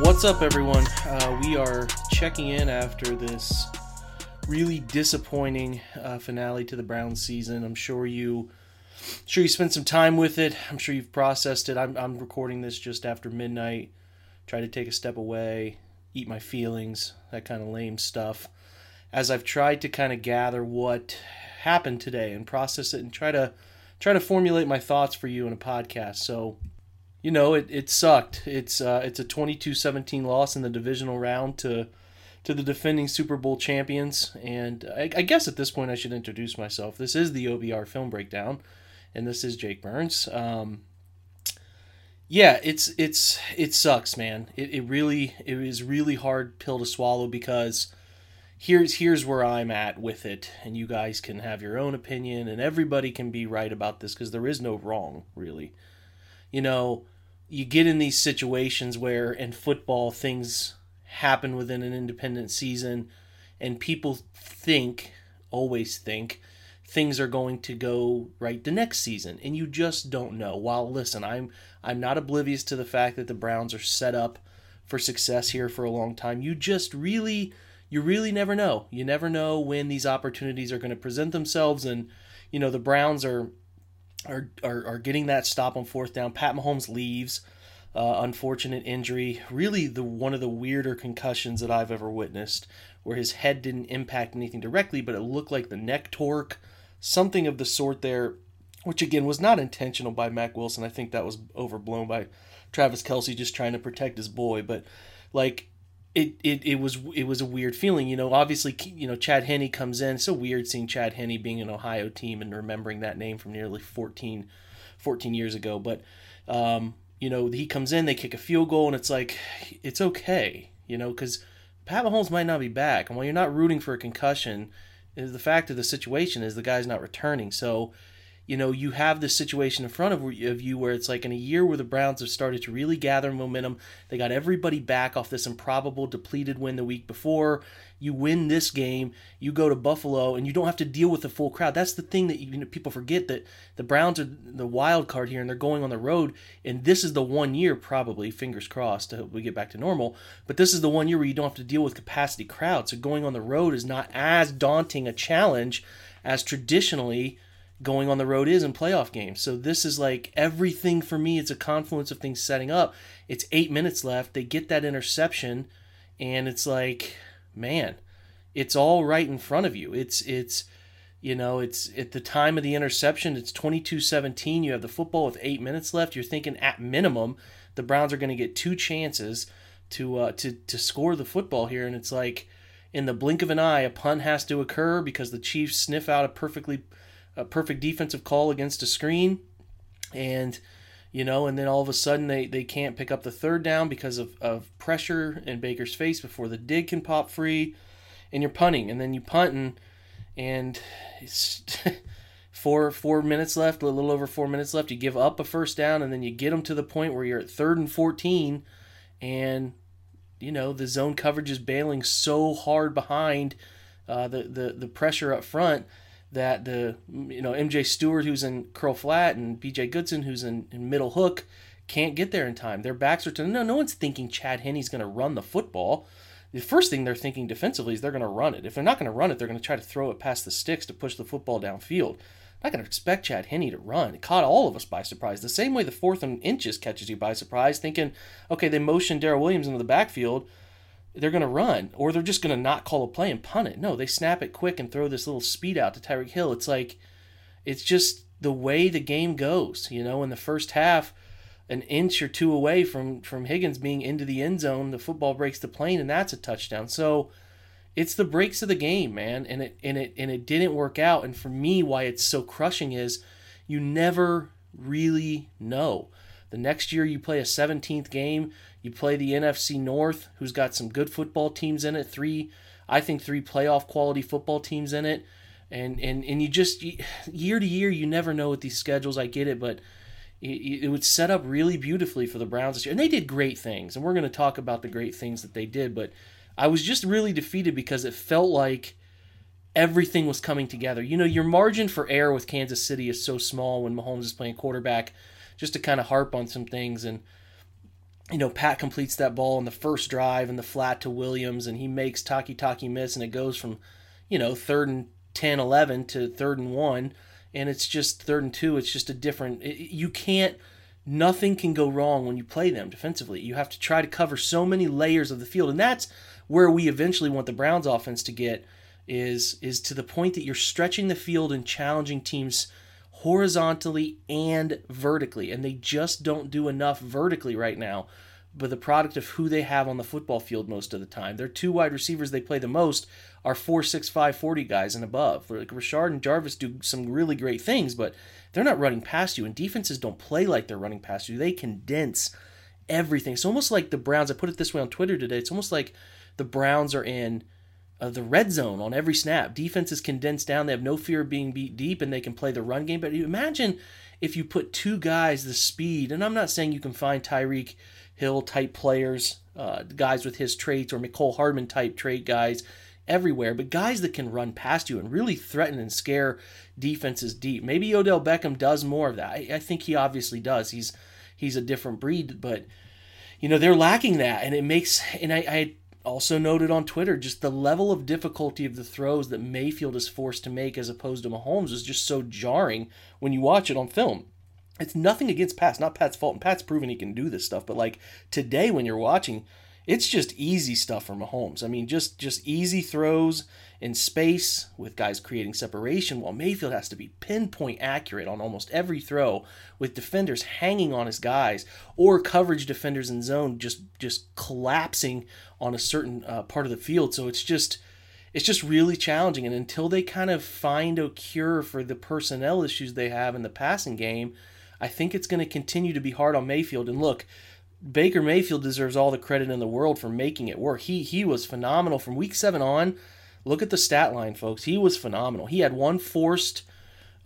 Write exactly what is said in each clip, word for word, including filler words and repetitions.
What's up, everyone? Uh, we are checking in after this really disappointing uh, finale to the Browns season. I'm sure you, I'm sure you spent some time with it. I'm sure you've processed it. I'm, I'm recording this just after midnight. Try to take a step away, eat my feelings, that kind of lame stuff. As I've tried to kind of gather what happened today and process it, and try to try to formulate my thoughts for you in a podcast. So. You know, it, it sucked. It's uh, it's a twenty-two seventeen loss in the divisional round to to the defending Super Bowl champions. And I, I guess at this point I should introduce myself. This is the O B R Film Breakdown, and this is Jake Burns. Um, yeah, it's it's it sucks, man. It it really it is really hard pill to swallow, because here's here's where I'm at with it, and you guys can have your own opinion, and everybody can be right about this because there is no wrong, really. You know, you get in these situations where in football things happen within an independent season, and people think, always think, things are going to go right the next season, and you just don't know. While, listen, I'm I'm not oblivious to the fact that the Browns are set up for success here for a long time. You just really, you really never know. You never know when these opportunities are going to present themselves, and, you know, the Browns are... Are, are are getting that stop on fourth down. Pat Mahomes leaves, uh, unfortunate injury. Really, the one of the weirder concussions that I've ever witnessed, where his head didn't impact anything directly, but it looked like the neck torque, something of the sort there, which again was not intentional by Mac Wilson. I think that was overblown by Travis Kelce just trying to protect his boy. But like it it it was it was a weird feeling. You know, obviously, you know, Chad Henne comes in. It's so weird seeing Chad Henne being an Ohio team and remembering that name from nearly fourteen, fourteen years ago. But, um, you know, he comes in, they kick a field goal, and it's like, it's okay, you know, because Pat Mahomes might not be back. And while you're not rooting for a concussion, the fact of the situation is the guy's not returning. So, you know, you have this situation in front of you where it's like in a year where the Browns have started to really gather momentum. They got everybody back off this improbable, depleted win the week before. You win this game, you go to Buffalo, and you don't have to deal with the full crowd. That's the thing that you know, people forget, that the Browns are the wild card here, and they're going on the road. And this is the one year, probably, fingers crossed, we get back to normal. But this is the one year where you don't have to deal with capacity crowds. So going on the road is not as daunting a challenge as traditionally going on the road is in playoff games. So this is like everything for me. It's a confluence of things setting up. It's eight minutes left. They get that interception, and it's like, man, it's all right in front of you. It's, it's, you know, it's at the time of the interception, it's twenty-two seventeen. You have the football with eight minutes left. You're thinking at minimum, the Browns are going to get two chances to, uh, to, to score the football here. And it's like in the blink of an eye, a punt has to occur because the Chiefs sniff out a perfectly a perfect defensive call against a screen, and you know, and then all of a sudden they, they can't pick up the third down because of, of pressure in Baker's face before the dig can pop free, and you're punting, and then you punting, and it's four four minutes left, a little over four minutes left, you give up a first down, and then you get them to the point where you're at third and fourteen, and you know, the zone coverage is bailing so hard behind uh, the, the, the pressure up front that the, you know, M J Stewart, who's in curl flat, and B J Goodson, who's in, in middle hook, can't get there in time. Their backs are to no. No one's thinking Chad Henne's going to run the football. The first thing they're thinking defensively is they're going to run it. If they're not going to run it, they're going to try to throw it past the sticks to push the football downfield. I can expect Chad Henne to run. It caught all of us by surprise. The same way the fourth and inches catches you by surprise, thinking, okay, they motioned Darrell Williams into the backfield. They're going to run, or they're just going to not call a play and punt it. No, they snap it quick and throw this little speed out to Tyreek Hill. It's like, it's just the way the game goes. You know, in the first half, an inch or two away from, from Higgins being into the end zone, the football breaks the plane, and that's a touchdown. So it's the breaks of the game, man, and it and it and it didn't work out. And for me, why it's so crushing is you never really know. The next year you play a seventeenth game, you play the N F C North, who's got some good football teams in it, three, I think three playoff quality football teams in it, and and and you just year to year you never know with these schedules. I get it, but it, it would set up really beautifully for the Browns this year, and they did great things, and we're going to talk about the great things that they did, but I was just really defeated because it felt like everything was coming together. You know, your margin for error with Kansas City is so small when Mahomes is playing quarterback, just to kind of harp on some things. And, you know, Pat completes that ball on the first drive in the flat to Williams, and he makes Taki Taki miss, and it goes from, you know, third and ten, eleven to third and one, and it's just third and two. It's just a different – you can't – nothing can go wrong when you play them defensively. You have to try to cover so many layers of the field, and that's – where we eventually want the Browns offense to get is is to the point that you're stretching the field and challenging teams horizontally and vertically, and they just don't do enough vertically right now, but the product of who they have on the football field most of the time. Their two wide receivers they play the most are four six, five forty guys and above. Like Rashard and Jarvis do some really great things, but they're not running past you, and defenses don't play like they're running past you. They condense everything. It's almost like the Browns, I put it this way on Twitter today, it's almost like the Browns are in uh, the red zone on every snap. Defense is condensed down. They have no fear of being beat deep, and they can play the run game. But imagine if you put two guys the speed, and I'm not saying you can find Tyreek Hill-type players, uh, guys with his traits, or Mecole Hardman-type trait guys everywhere, but guys that can run past you and really threaten and scare defenses deep. Maybe Odell Beckham does more of that. I, I think he obviously does. He's he's a different breed, but you know they're lacking that, and it makes – and I, I – also noted on Twitter, just the level of difficulty of the throws that Mayfield is forced to make as opposed to Mahomes is just so jarring when you watch it on film. It's nothing against Pat, not Pat's fault, and Pat's proven he can do this stuff, but like today when you're watching, it's just easy stuff for Mahomes. I mean, just, just easy throws in space with guys creating separation, while Mayfield has to be pinpoint accurate on almost every throw with defenders hanging on his guys or coverage defenders in zone just, just collapsing on a certain uh, part of the field. So it's just it's just really challenging. And until they kind of find a cure for the personnel issues they have in the passing game, I think it's going to continue to be hard on Mayfield. And look, Baker Mayfield deserves all the credit in the world for making it work. He he was phenomenal from week seven on. Look at the stat line, folks. He was phenomenal. He had one forced,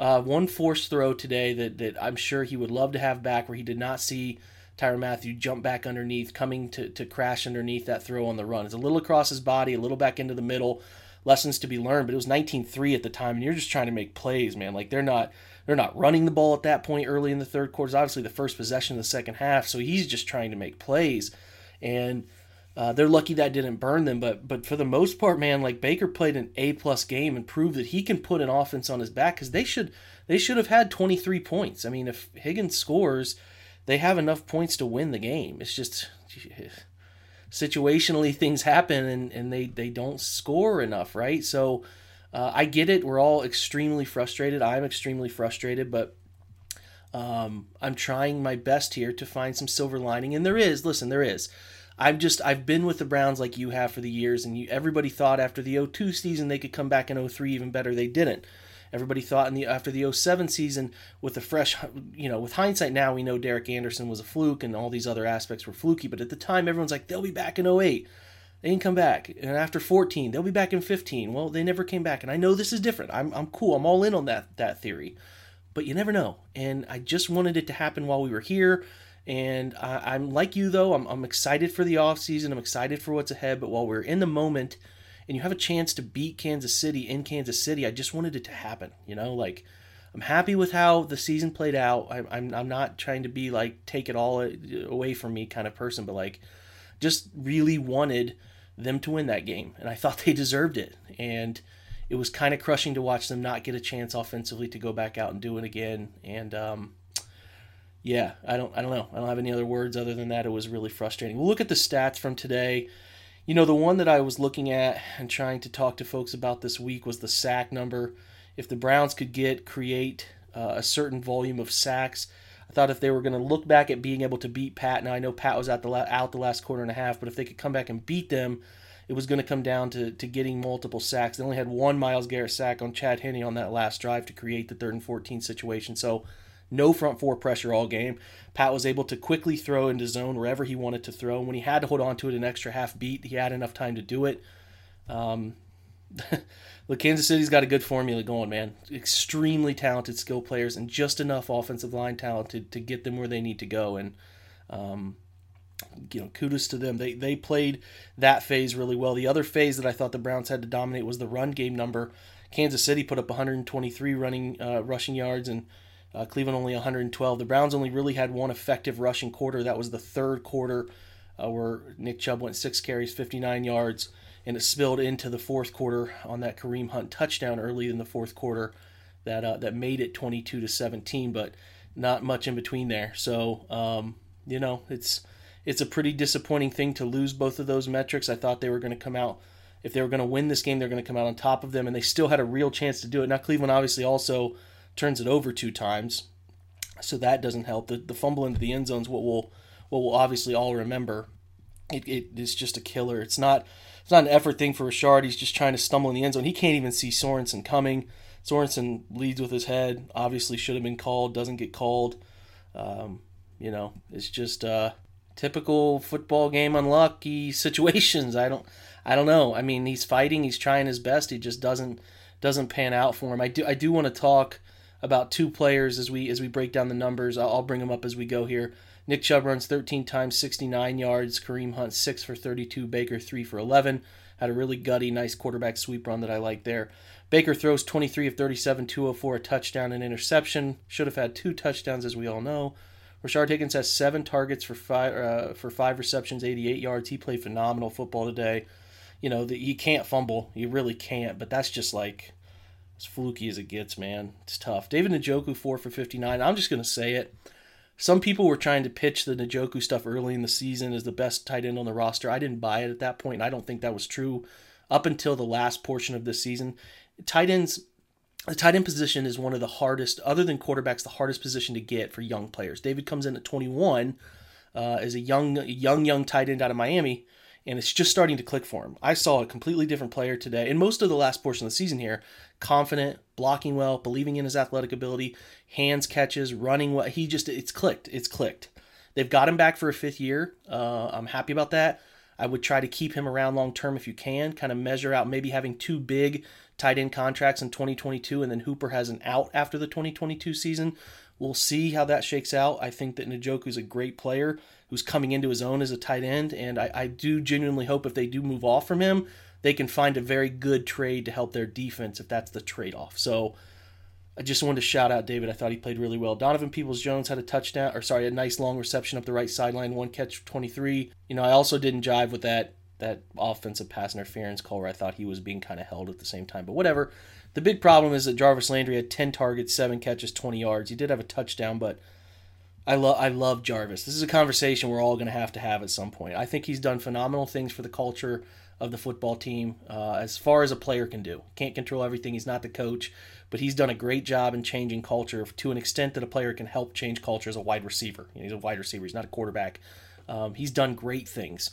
uh, one forced throw today that that I'm sure he would love to have back, where he did not see Tyrann Mathieu jump back underneath, coming to to crash underneath that throw on the run. It's a little across his body, a little back into the middle. Lessons to be learned, but it was nineteen three at the time, and you're just trying to make plays, man. Like they're not they're not running the ball at that point early in the third quarter. It's obviously the first possession of the second half, so he's just trying to make plays, and uh, they're lucky that didn't burn them. But but for the most part, man, like Baker played an A plus game and proved that he can put an offense on his back, because they should they should have had twenty-three points. I mean, if Higgins scores, they have enough points to win the game. It's just geez. Situationally things happen and, and they, they don't score enough, right? So uh, I get it. We're all extremely frustrated. I'm extremely frustrated, but um, I'm trying my best here to find some silver lining. And there is, listen, there is. I'm just, I've been with the Browns like you have for the years, and you, everybody thought after the oh two season they could come back in oh three even better. They didn't. Everybody thought in the after the oh seven season with a fresh, you know, with hindsight now we know Derek Anderson was a fluke and all these other aspects were fluky, but at the time everyone's like, they'll be back in oh eight. They didn't come back. And after fourteen, they'll be back in fifteen. Well, they never came back. And I know this is different. I'm I'm cool. I'm all in on that that theory. But you never know. And I just wanted it to happen while we were here. And I, I'm like you, though. I'm I'm excited for the offseason. I'm excited for what's ahead. But while we're in the moment, and you have a chance to beat Kansas City in Kansas City, I just wanted it to happen. You know, like I'm happy with how the season played out. I'm I'm, I'm not trying to be like take it all away from me kind of person, but like just really wanted them to win that game, and I thought they deserved it. And it was kind of crushing to watch them not get a chance offensively to go back out and do it again. And um, yeah, I don't, I don't know. I don't have any other words other than that. It was really frustrating. We'll look at the stats from today. You know, the one that I was looking at and trying to talk to folks about this week was the sack number. If the Browns could get, create uh, a certain volume of sacks, I thought if they were going to look back at being able to beat Pat, now I know Pat was out the, la- out the last quarter and a half, but if they could come back and beat them, it was going to come down to, to getting multiple sacks. They only had one Myles Garrett sack on Chad Henne on that last drive to create the third and fourteen situation. So no front four pressure all game. Pat was able to quickly throw into zone wherever he wanted to throw. And when he had to hold on to it an extra half beat, he had enough time to do it. Um, look, Kansas City's got a good formula going, man. Extremely talented skill players and just enough offensive line talent to, to get them where they need to go. And, um, you know, kudos to them. They they played that phase really well. The other phase that I thought the Browns had to dominate was the run game number. Kansas City put up one hundred twenty-three running uh, rushing yards and uh, Cleveland only one hundred twelve. The Browns only really had one effective rushing quarter. That was the third quarter uh, where Nick Chubb went six carries, fifty-nine yards, and it spilled into the fourth quarter on that Kareem Hunt touchdown early in the fourth quarter that uh, that made it twenty-two to seventeen, but not much in between there. So, um, you know, it's... It's a pretty disappointing thing to lose both of those metrics. I thought they were going to come out, if they were going to win this game, they're going to come out on top of them, and they still had a real chance to do it. Now, Cleveland obviously also turns it over two times, so that doesn't help. The, the fumble into the end zone is what we'll, what we'll obviously all remember. It, it is just a killer. It's not it's not an effort thing for Rashard. He's just trying to stumble in the end zone. He can't even see Sorensen coming. Sorensen leads with his head. Obviously should have been called, doesn't get called. Um, you know, it's just... Uh, Typical football game unlucky situations. I don't, I don't know. I mean, he's fighting. He's trying his best. He just doesn't doesn't pan out for him. I do I do want to talk about two players as we as we break down the numbers. I'll, I'll bring them up as we go here. Nick Chubb runs thirteen times, sixty-nine yards. Kareem Hunt six for thirty-two. Baker three for eleven. Had a really gutty, nice quarterback sweep run that I like there. Baker throws twenty-three of thirty-seven, two oh four, a touchdown and interception. Should have had two touchdowns, as we all know. Rashard Higgins has seven targets for five uh, for five receptions, eighty-eight yards. He played phenomenal football today. You know, the, he can't fumble. He really can't, but that's just like as fluky as it gets, man. It's tough. David Njoku, four for fifty-nine. I'm just going to say it. Some people were trying to pitch the Njoku stuff early in the season as the best tight end on the roster. I didn't buy it at that point, and I don't think that was true up until the last portion of this season. Tight ends... The tight end position is one of the hardest, other than quarterbacks, the hardest position to get for young players. David comes in at twenty-one uh, as a young, young, young tight end out of Miami, and it's just starting to click for him. I saw a completely different player today, and most of the last portion of the season here, confident, blocking well, believing in his athletic ability, hands catches, running well. He just, it's clicked. It's clicked. They've got him back for a fifth year. Uh, I'm happy about that. I would try to keep him around long-term if you can, kind of measure out maybe having two big tight end contracts in twenty twenty-two, and then Hooper has an out after the twenty twenty-two season. We'll see how that shakes out. I think that Njoku's a great player who's coming into his own as a tight end, and I, I do genuinely hope if they do move off from him, they can find a very good trade to help their defense if that's the trade-off. So I just wanted to shout out David. I thought he played really well. Donovan Peoples-Jones had a touchdown, or sorry, a nice long reception up the right sideline, one catch, twenty-three. You know, I also didn't jive with that that offensive pass interference call where I thought he was being kind of held at the same time. But whatever. The big problem is that Jarvis Landry had ten targets, seven catches, twenty yards. He did have a touchdown, but I, lo- I love Jarvis. This is a conversation we're all going to have to have at some point. I think he's done phenomenal things for the culture of the football team uh, as far as a player can do. Can't control everything. He's not the coach, but he's done a great job in changing culture to an extent that a player can help change culture as a wide receiver. You know, he's a wide receiver. He's not a quarterback. Um, he's done great things.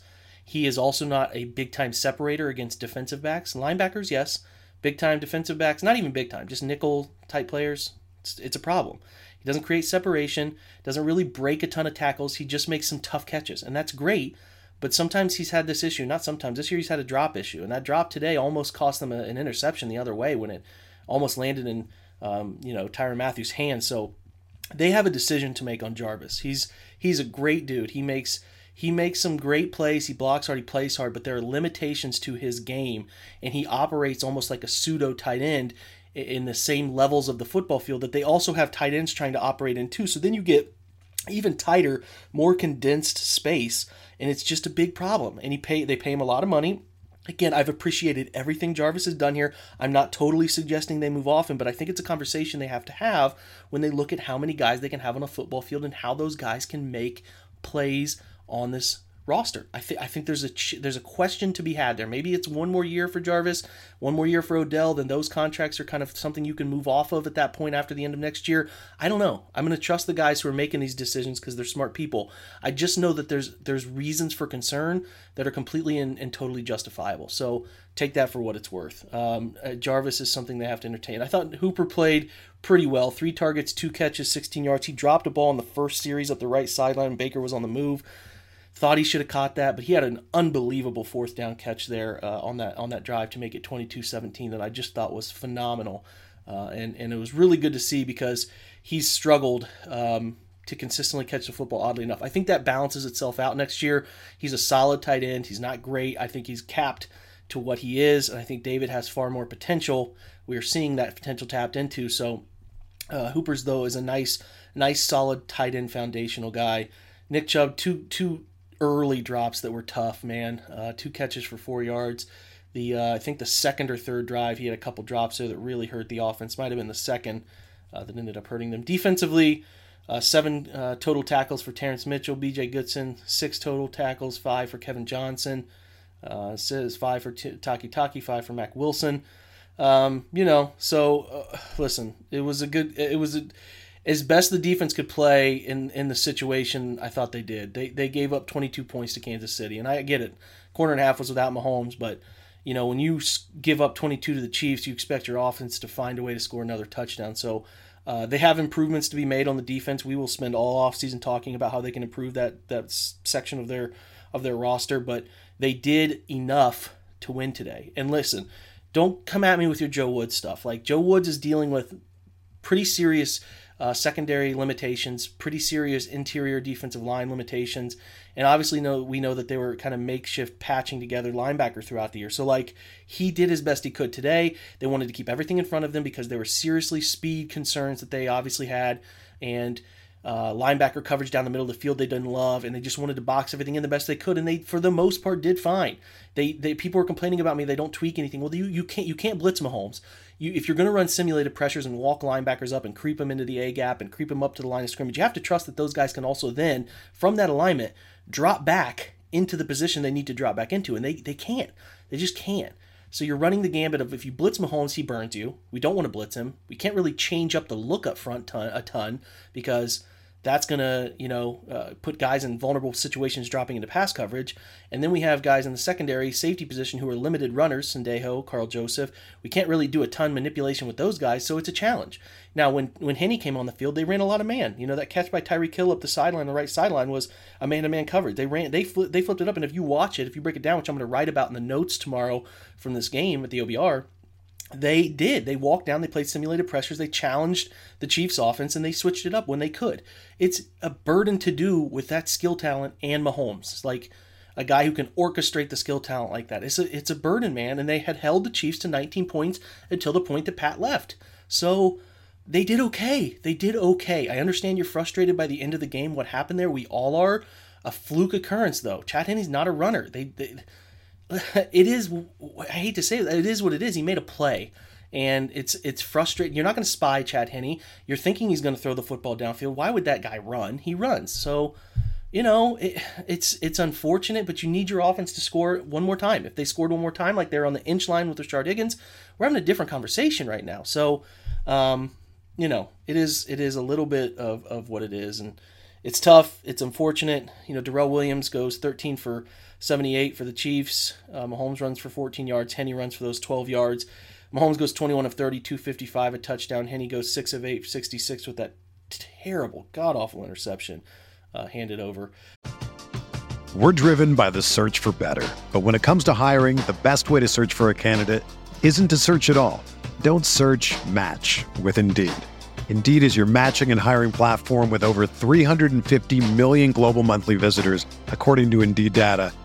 He is also not a big-time separator against defensive backs. Linebackers, yes. Big-time defensive backs, not even big-time, just nickel-type players. It's, it's a problem. He doesn't create separation, doesn't really break a ton of tackles. He just makes some tough catches, and that's great, but sometimes he's had this issue. Not sometimes. This year he's had a drop issue, and that drop today almost cost them a, an interception the other way when it almost landed in um, you know, Tyrann Mathieu's hand. So they have a decision to make on Jarvis. He's he's a great dude. He makes... He makes some great plays. He blocks hard. He plays hard. But there are limitations to his game. And he operates almost like a pseudo tight end in the same levels of the football field that they also have tight ends trying to operate in too. So then you get even tighter, more condensed space. And it's just a big problem. And he pay they pay him a lot of money. Again, I've appreciated everything Jarvis has done here. I'm not totally suggesting they move off him, but I think it's a conversation they have to have when they look at how many guys they can have on a football field and how those guys can make plays on this roster. I think I think there's a ch- there's a question to be had there. Maybe it's one more year for Jarvis, one more year for Odell. Then those contracts are kind of something you can move off of at that point after the end of next year. I don't know. I'm going to trust the guys who are making these decisions because they're smart people. I just know that there's there's reasons for concern that are completely and, and totally justifiable. So take that for what it's worth. Um, uh, Jarvis is something they have to entertain. I thought Hooper played pretty well. Three targets, two catches, sixteen yards. He dropped a ball in the first series up the right sideline. Baker was on the move. Thought he should have caught that, but he had an unbelievable fourth down catch there uh, on that on that drive to make it twenty-two seventeen that I just thought was phenomenal. Uh, and, and it was really good to see because he's struggled um, to consistently catch the football, oddly enough. I think that balances itself out next year. He's a solid tight end. He's not great. I think he's capped to what he is, and I think David has far more potential. We are seeing that potential tapped into. So uh, Hooper's, though, is a nice, nice, solid tight end foundational guy. Nick Chubb, two two. early drops that were tough, man. Uh, two catches for four yards. The uh, I think the second or third drive, he had a couple drops there that really hurt the offense. Might have been the second uh, that ended up hurting them. Defensively, uh, seven uh, total tackles for Terrence Mitchell, B J. Goodson, six total tackles, five for Kevin Johnson, uh, says five for T- Taki Taki, five for Mac Wilson. Um, you know, so uh, listen, it was a good, it was a, as best the defense could play in, in the situation, I thought they did. They they gave up twenty-two points to Kansas City, and I get it. Corner and a half was without Mahomes, but you know when you give up twenty-two to the Chiefs, you expect your offense to find a way to score another touchdown. So uh, they have improvements to be made on the defense. We will spend all offseason talking about how they can improve that that section of their of their roster, but they did enough to win today. And listen, don't come at me with your Joe Woods stuff. Like Joe Woods is dealing with pretty serious Uh, secondary limitations, pretty serious interior defensive line limitations, and obviously know we know that they were kind of makeshift patching together linebacker throughout the year. So like he did his best he could today. They wanted to keep everything in front of them because there were seriously speed concerns that they obviously had, and uh, linebacker coverage down the middle of the field they didn't love, and they just wanted to box everything in the best they could, and they for the most part did fine. They they people were complaining about me they don't tweak anything. Well, you you can't you can't blitz Mahomes. You, if you're going to run simulated pressures and walk linebackers up and creep them into the A-gap and creep them up to the line of scrimmage, you have to trust that those guys can also then, from that alignment, drop back into the position they need to drop back into. And they, they can't. They just can't. So you're running the gambit of if you blitz Mahomes, he burns you. We don't want to blitz him. We can't really change up the look up front ton, a ton because that's going to, you know, uh, put guys in vulnerable situations dropping into pass coverage. And then we have guys in the secondary safety position who are limited runners, Sendejo, Carl Joseph. We can't really do a ton of manipulation with those guys, so it's a challenge. Now, when, when Henne came on the field, they ran a lot of man. You know, that catch by Tyreek Hill up the sideline, the right sideline, was a man-to-man coverage. They ran, they, fl- they flipped it up, and if you watch it, if you break it down, which I'm going to write about in the notes tomorrow from this game at the O B R, they did. They walked down, they played simulated pressures, they challenged the Chiefs' offense, and they switched it up when they could. It's a burden to do with that skill talent and Mahomes. It's like a guy who can orchestrate the skill talent like that. It's a, it's a burden, man, and they had held the Chiefs to nineteen points until the point that Pat left. So they did okay. They did okay. I understand you're frustrated by the end of the game, what happened there. We all are. A fluke occurrence, though. Chad Henne's not a runner. They... they It is, I hate to say it, it is what it is. He made a play, and it's it's frustrating. You're not going to spy Chad Henne. You're thinking he's going to throw the football downfield. Why would that guy run? He runs. So, you know, it, it's it's unfortunate, but you need your offense to score one more time. If they scored one more time, like they're on the inch line with Rashard Higgins, we're having a different conversation right now. So, um, you know, it is it is a little bit of, of what it is, and it's tough. It's unfortunate. You know, Darrell Williams goes thirteen for seventy-eight for the Chiefs. Uh, Mahomes runs for fourteen yards. Henne runs for those twelve yards. Mahomes goes twenty-one of thirty, two fifty-five, a touchdown. Henne goes six of eight, sixty-six with that terrible, god-awful interception uh, handed over. We're driven by the search for better. But when it comes to hiring, the best way to search for a candidate isn't to search at all. Don't search, match with Indeed. Indeed is your matching and hiring platform with over three hundred fifty million global monthly visitors, according to Indeed data,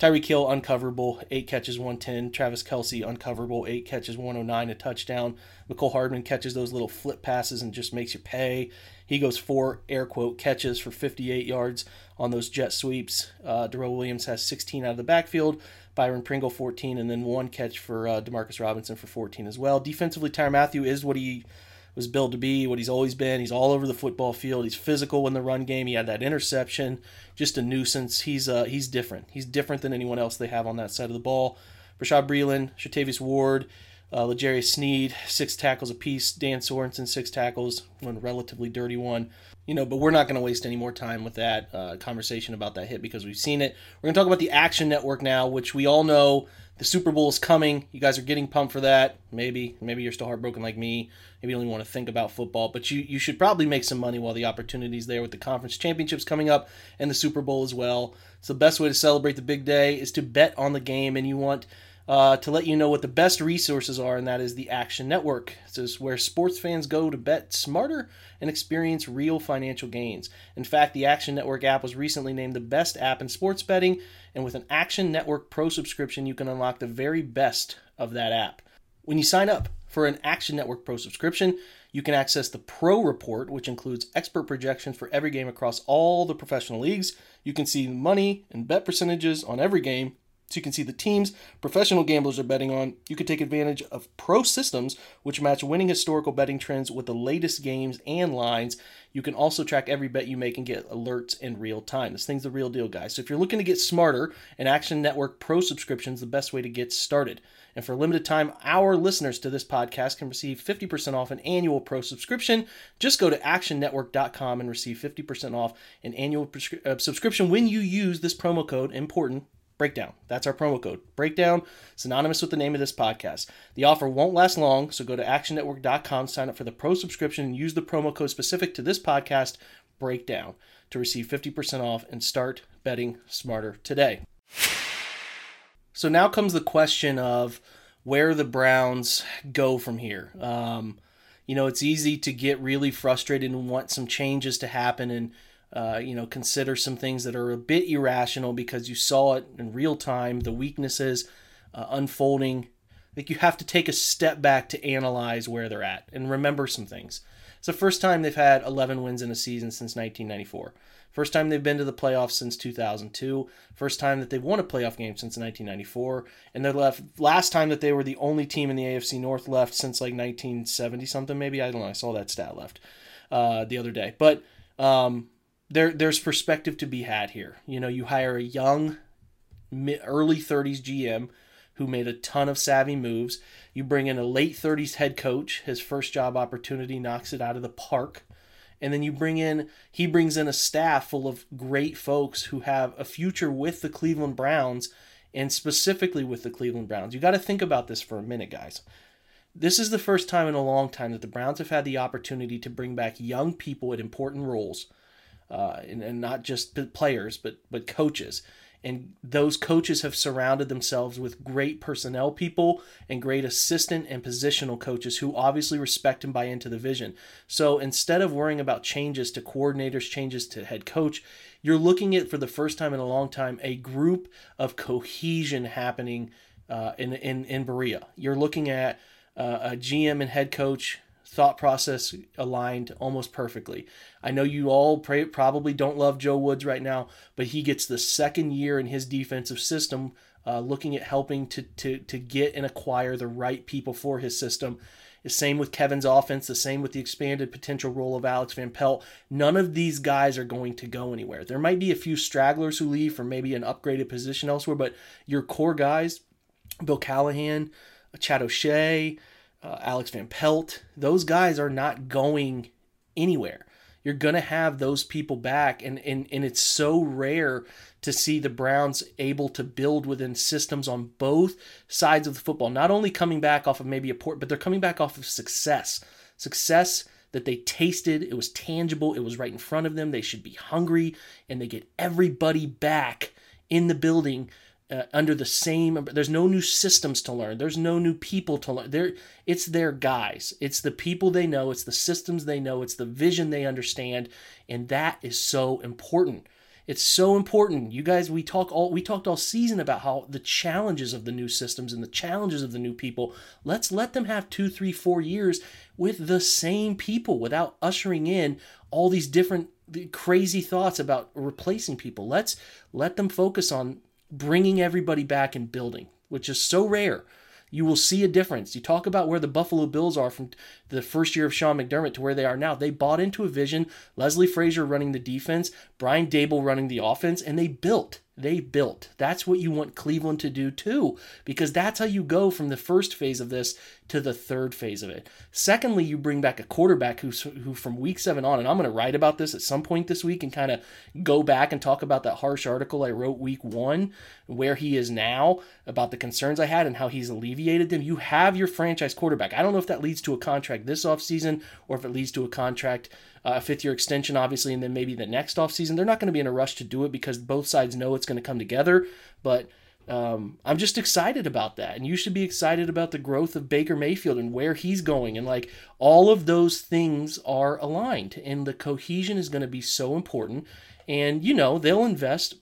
Tyreek Hill, uncoverable, eight catches, one ten. Travis Kelce, uncoverable, eight catches, one oh nine, a touchdown. Mecole Hardman catches those little flip passes and just makes you pay. He goes four, air quote, catches for fifty-eight yards on those jet sweeps. Uh, Darrell Williams has sixteen out of the backfield. Byron Pringle, fourteen, and then one catch for uh, Demarcus Robinson for fourteen as well. Defensively, Tyrann Mathieu is what he was billed to be, what he's always been. He's all over the football field. He's physical in the run game. He had that interception, just a nuisance. He's uh, he's different. He's different than anyone else they have on that side of the ball. Rashad Breeland, Shatavius Ward, uh, LaJarius Sneed, six tackles apiece. Dan Sorensen, six tackles, one relatively dirty one. You know, but we're not going to waste any more time with that uh, conversation about that hit because we've seen it. We're going to talk about the Action Network now, which we all know the Super Bowl is coming. You guys are getting pumped for that. Maybe. Maybe you're still heartbroken like me. Maybe you don't even want to think about football. But you, you should probably make some money while the opportunity's there with the conference championships coming up and the Super Bowl as well. So the best way to celebrate the big day is to bet on the game. And you want uh, to let you know what the best resources are, and that is the Action Network. So it's where sports fans go to bet smarter and experience real financial gains. In fact, the Action Network app was recently named the best app in sports betting, and with an Action Network Pro subscription, you can unlock the very best of that app. When you sign up for an Action Network Pro subscription, you can access the Pro Report, which includes expert projections for every game across all the professional leagues. You can see money and bet percentages on every game, so you can see the teams professional gamblers are betting on. You can take advantage of pro systems, which match winning historical betting trends with the latest games and lines. You can also track every bet you make and get alerts in real time. This thing's the real deal, guys. So if you're looking to get smarter, an Action Network Pro subscription is the best way to get started. And for a limited time, our listeners to this podcast can receive fifty percent off an annual pro subscription. Just go to action network dot com and receive fifty percent off an annual prescri- uh, subscription when you use this promo code, important, Breakdown. That's our promo code. Breakdown, synonymous with the name of this podcast. The offer won't last long, so go to action network dot com, sign up for the pro subscription, and use the promo code specific to this podcast, Breakdown, to receive fifty percent off and start betting smarter today. So now comes the question of where the Browns go from here. Um, you know, it's easy to get really frustrated and want some changes to happen and Uh, you know, consider some things that are a bit irrational because you saw it in real time, the weaknesses uh, unfolding. I think you have to take a step back to analyze where they're at and remember some things. It's the first time they've had eleven wins in a season since nineteen ninety-four. First time they've been to the playoffs since two thousand two. First time that they've won a playoff game since nineteen ninety-four. And they're left last time that they were the only team in the A F C North left since like nineteen seventy something maybe. I don't know. I saw that stat left uh, the other day. But um There, there's perspective to be had here. You know, you hire a young, early thirties G M who made a ton of savvy moves. You bring in a late thirties head coach. His first job opportunity knocks it out of the park. And then you bring in, he brings in a staff full of great folks who have a future with the Cleveland Browns and specifically with the Cleveland Browns. You got to think about this for a minute, guys. This is the first time in a long time that the Browns have had the opportunity to bring back young people at important roles. Uh, and, and not just players, but but coaches. And those coaches have surrounded themselves with great personnel people and great assistant and positional coaches who obviously respect and buy into the vision. So instead of worrying about changes to coordinators, changes to head coach, you're looking at, for the first time in a long time, a group of cohesion happening uh, in, in, in Berea. You're looking at uh, a G M and head coach thought process aligned almost perfectly. I know you all pray, probably don't love Joe Woods right now, but he gets the second year in his defensive system, uh, looking at helping to to to get and acquire the right people for his system. The same with Kevin's offense, the same with the expanded potential role of Alex Van Pelt. None of these guys are going to go anywhere. There might be a few stragglers who leave for maybe an upgraded position elsewhere, but your core guys Bill Callahan, Chad O'Shea, uh, Alex Van Pelt. Those guys are not going anywhere. You're going to have those people back, and, and, and it's so rare to see the Browns able to build within systems on both sides of the football, not only coming back off of maybe a port, but they're coming back off of success. Success that they tasted, it was tangible, it was right in front of them, they should be hungry, and they get everybody back in the building uh, under the same, there's no new systems to learn, there's no new people to learn, they're, it's their guys, it's the people they know, it's the systems they know, it's the vision they understand, and that is so important. It's so important. You guys, we talk all we talked all season about how the challenges of the new systems and the challenges of the new people. Let's let them have two, three, four years with the same people without ushering in all these different crazy thoughts about replacing people. Let's let them focus on bringing everybody back and building, which is so rare. You will see a difference. You talk about where the Buffalo Bills are from the first year of Sean McDermott to where they are now. They bought into a vision, Leslie Frazier running the defense, Brian Daboll running the offense, and they built. They built. That's what you want Cleveland to do too, because that's how you go from the first phase of this to the third phase of it. Secondly, you bring back a quarterback who's, who from week seven on, and I'm going to write about this at some point this week and kind of go back and talk about that harsh article I wrote week one, where he is now, about the concerns I had and how he's alleviated them. You have your franchise quarterback. I don't know if that leads to a contract this offseason or if it leads to a contract a uh, fifth-year extension, obviously, and then maybe the next offseason. They're not going to be in a rush to do it because both sides know it's going to come together, but um, I'm just excited about that, and you should be excited about the growth of Baker Mayfield and where he's going, and like all of those things are aligned, and the cohesion is going to be so important, and you know, they'll invest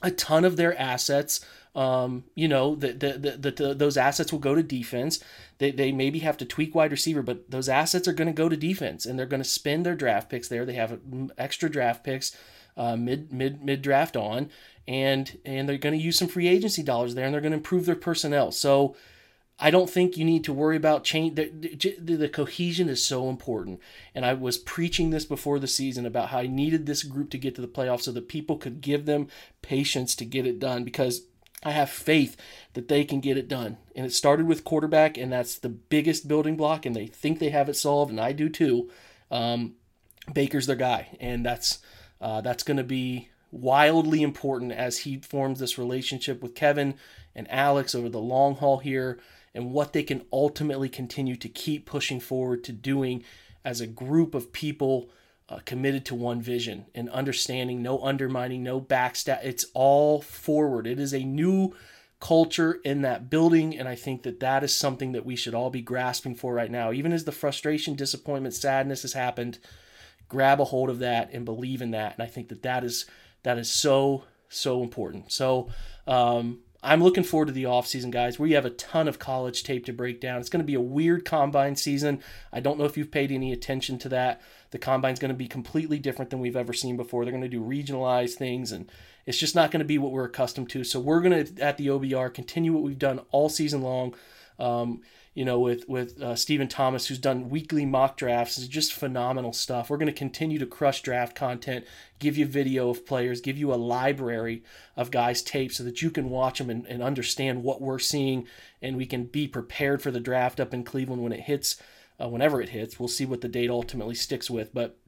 a ton of their assets. Um, you know, the, the, the, the, the, those assets will go to defense. They they maybe have to tweak wide receiver, but those assets are going to go to defense, and they're going to spend their draft picks there. They have extra draft picks uh, mid mid mid draft on, and and they're going to use some free agency dollars there, and they're going to improve their personnel. So I don't think you need to worry about change. The, the, the cohesion is so important. And I was preaching this before the season about how I needed this group to get to the playoffs so that people could give them patience to get it done, because I have faith that they can get it done. And it started with quarterback, and that's the biggest building block, and they think they have it solved, and I do too. Um, Baker's their guy, and that's uh, that's going to be wildly important as he forms this relationship with Kevin and Alex over the long haul here, and what they can ultimately continue to keep pushing forward to doing as a group of people uh, committed to one vision and understanding, no undermining, no backstab. It's all forward. It is a new culture in that building, and I think that that is something that we should all be grasping for right now. Even as the frustration, disappointment, sadness has happened, grab a hold of that and believe in that, and I think that that is, that is so, so important. So, um, I'm looking forward to the offseason, guys. We have a ton of college tape to break down. It's going to be a weird combine season. I don't know if you've paid any attention to that. The combine's going to be completely different than we've ever seen before. They're going to do regionalized things, and it's just not going to be what we're accustomed to. So we're going to, at the O B R, continue what we've done all season long, um, you know, with, with uh, Stephen Thomas, who's done weekly mock drafts. It's just phenomenal stuff. We're going to continue to crush draft content, give you video of players, give you a library of guys' tapes so that you can watch them and, and understand what we're seeing, and we can be prepared for the draft up in Cleveland when it hits, uh, whenever it hits. We'll see what the date ultimately sticks with, but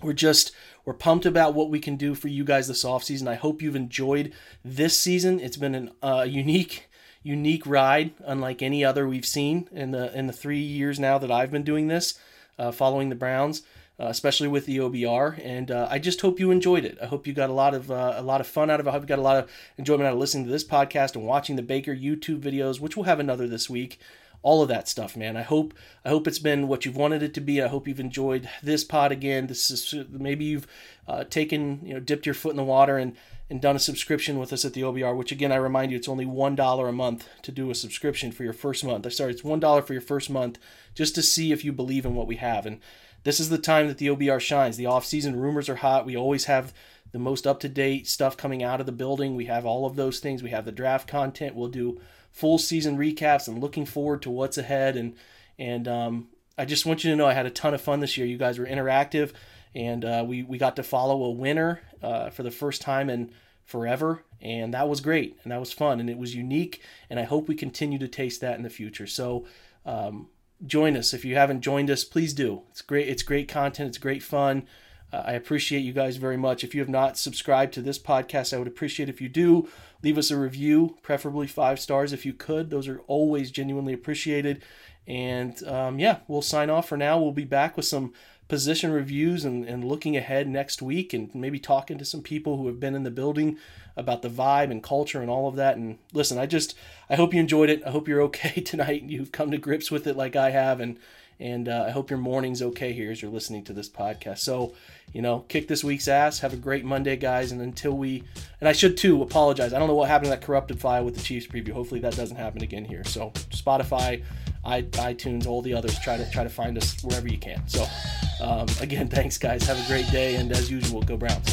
we're just, we're pumped about what we can do for you guys this offseason. I hope you've enjoyed this season. It's been an uh, unique unique ride, unlike any other we've seen in the in the three years now that I've been doing this, uh, following the Browns, uh, especially with the O B R. And uh, I just hope you enjoyed it. I hope you got a lot of uh, a lot of fun out of it. I hope you got a lot of enjoyment out of listening to this podcast and watching the Baker YouTube videos, which we'll have another this week. All of that stuff, man. I hope I hope it's been what you've wanted it to be. I hope you've enjoyed this pod again. This is maybe you've uh, taken, you know, dipped your foot in the water and and done a subscription with us at the O B R, which again, I remind you, it's only one dollar a month to do a subscription for your first month. I started, it's one dollar for your first month just to see if you believe in what we have. And this is the time that the O B R shines. The off-season rumors are hot. We always have the most up-to-date stuff coming out of the building. We have all of those things. We have the draft content. We'll do full season recaps and looking forward to what's ahead. And, and um, I just want you to know I had a ton of fun this year. You guys were interactive. And uh, we, we got to follow a winner uh, for the first time in forever, and that was great, and that was fun, and it was unique, and I hope we continue to taste that in the future. So um, join us. If you haven't joined us, please do. It's great. It's great content. It's great fun. Uh, I appreciate you guys very much. If you have not subscribed to this podcast, I would appreciate if you do. Leave us a review, preferably five stars if you could. Those are always genuinely appreciated. And um, yeah, we'll sign off for now. We'll be back with some position reviews and, and looking ahead next week, and maybe talking to some people who have been in the building about the vibe and culture and all of that. And listen, I just, I hope you enjoyed it. I hope you're okay tonight. You've come to grips with it like I have. And, and uh, I hope your morning's okay here as you're listening to this podcast. So, you know, kick this week's ass. Have a great Monday, guys. And until we, and I should too apologize. I don't know what happened to that corrupted file with the Chiefs preview. Hopefully that doesn't happen again here. So Spotify, I, iTunes, all the others, try to try to find us wherever you can. So um, again, thanks guys. Have a great day. And as usual, go Browns.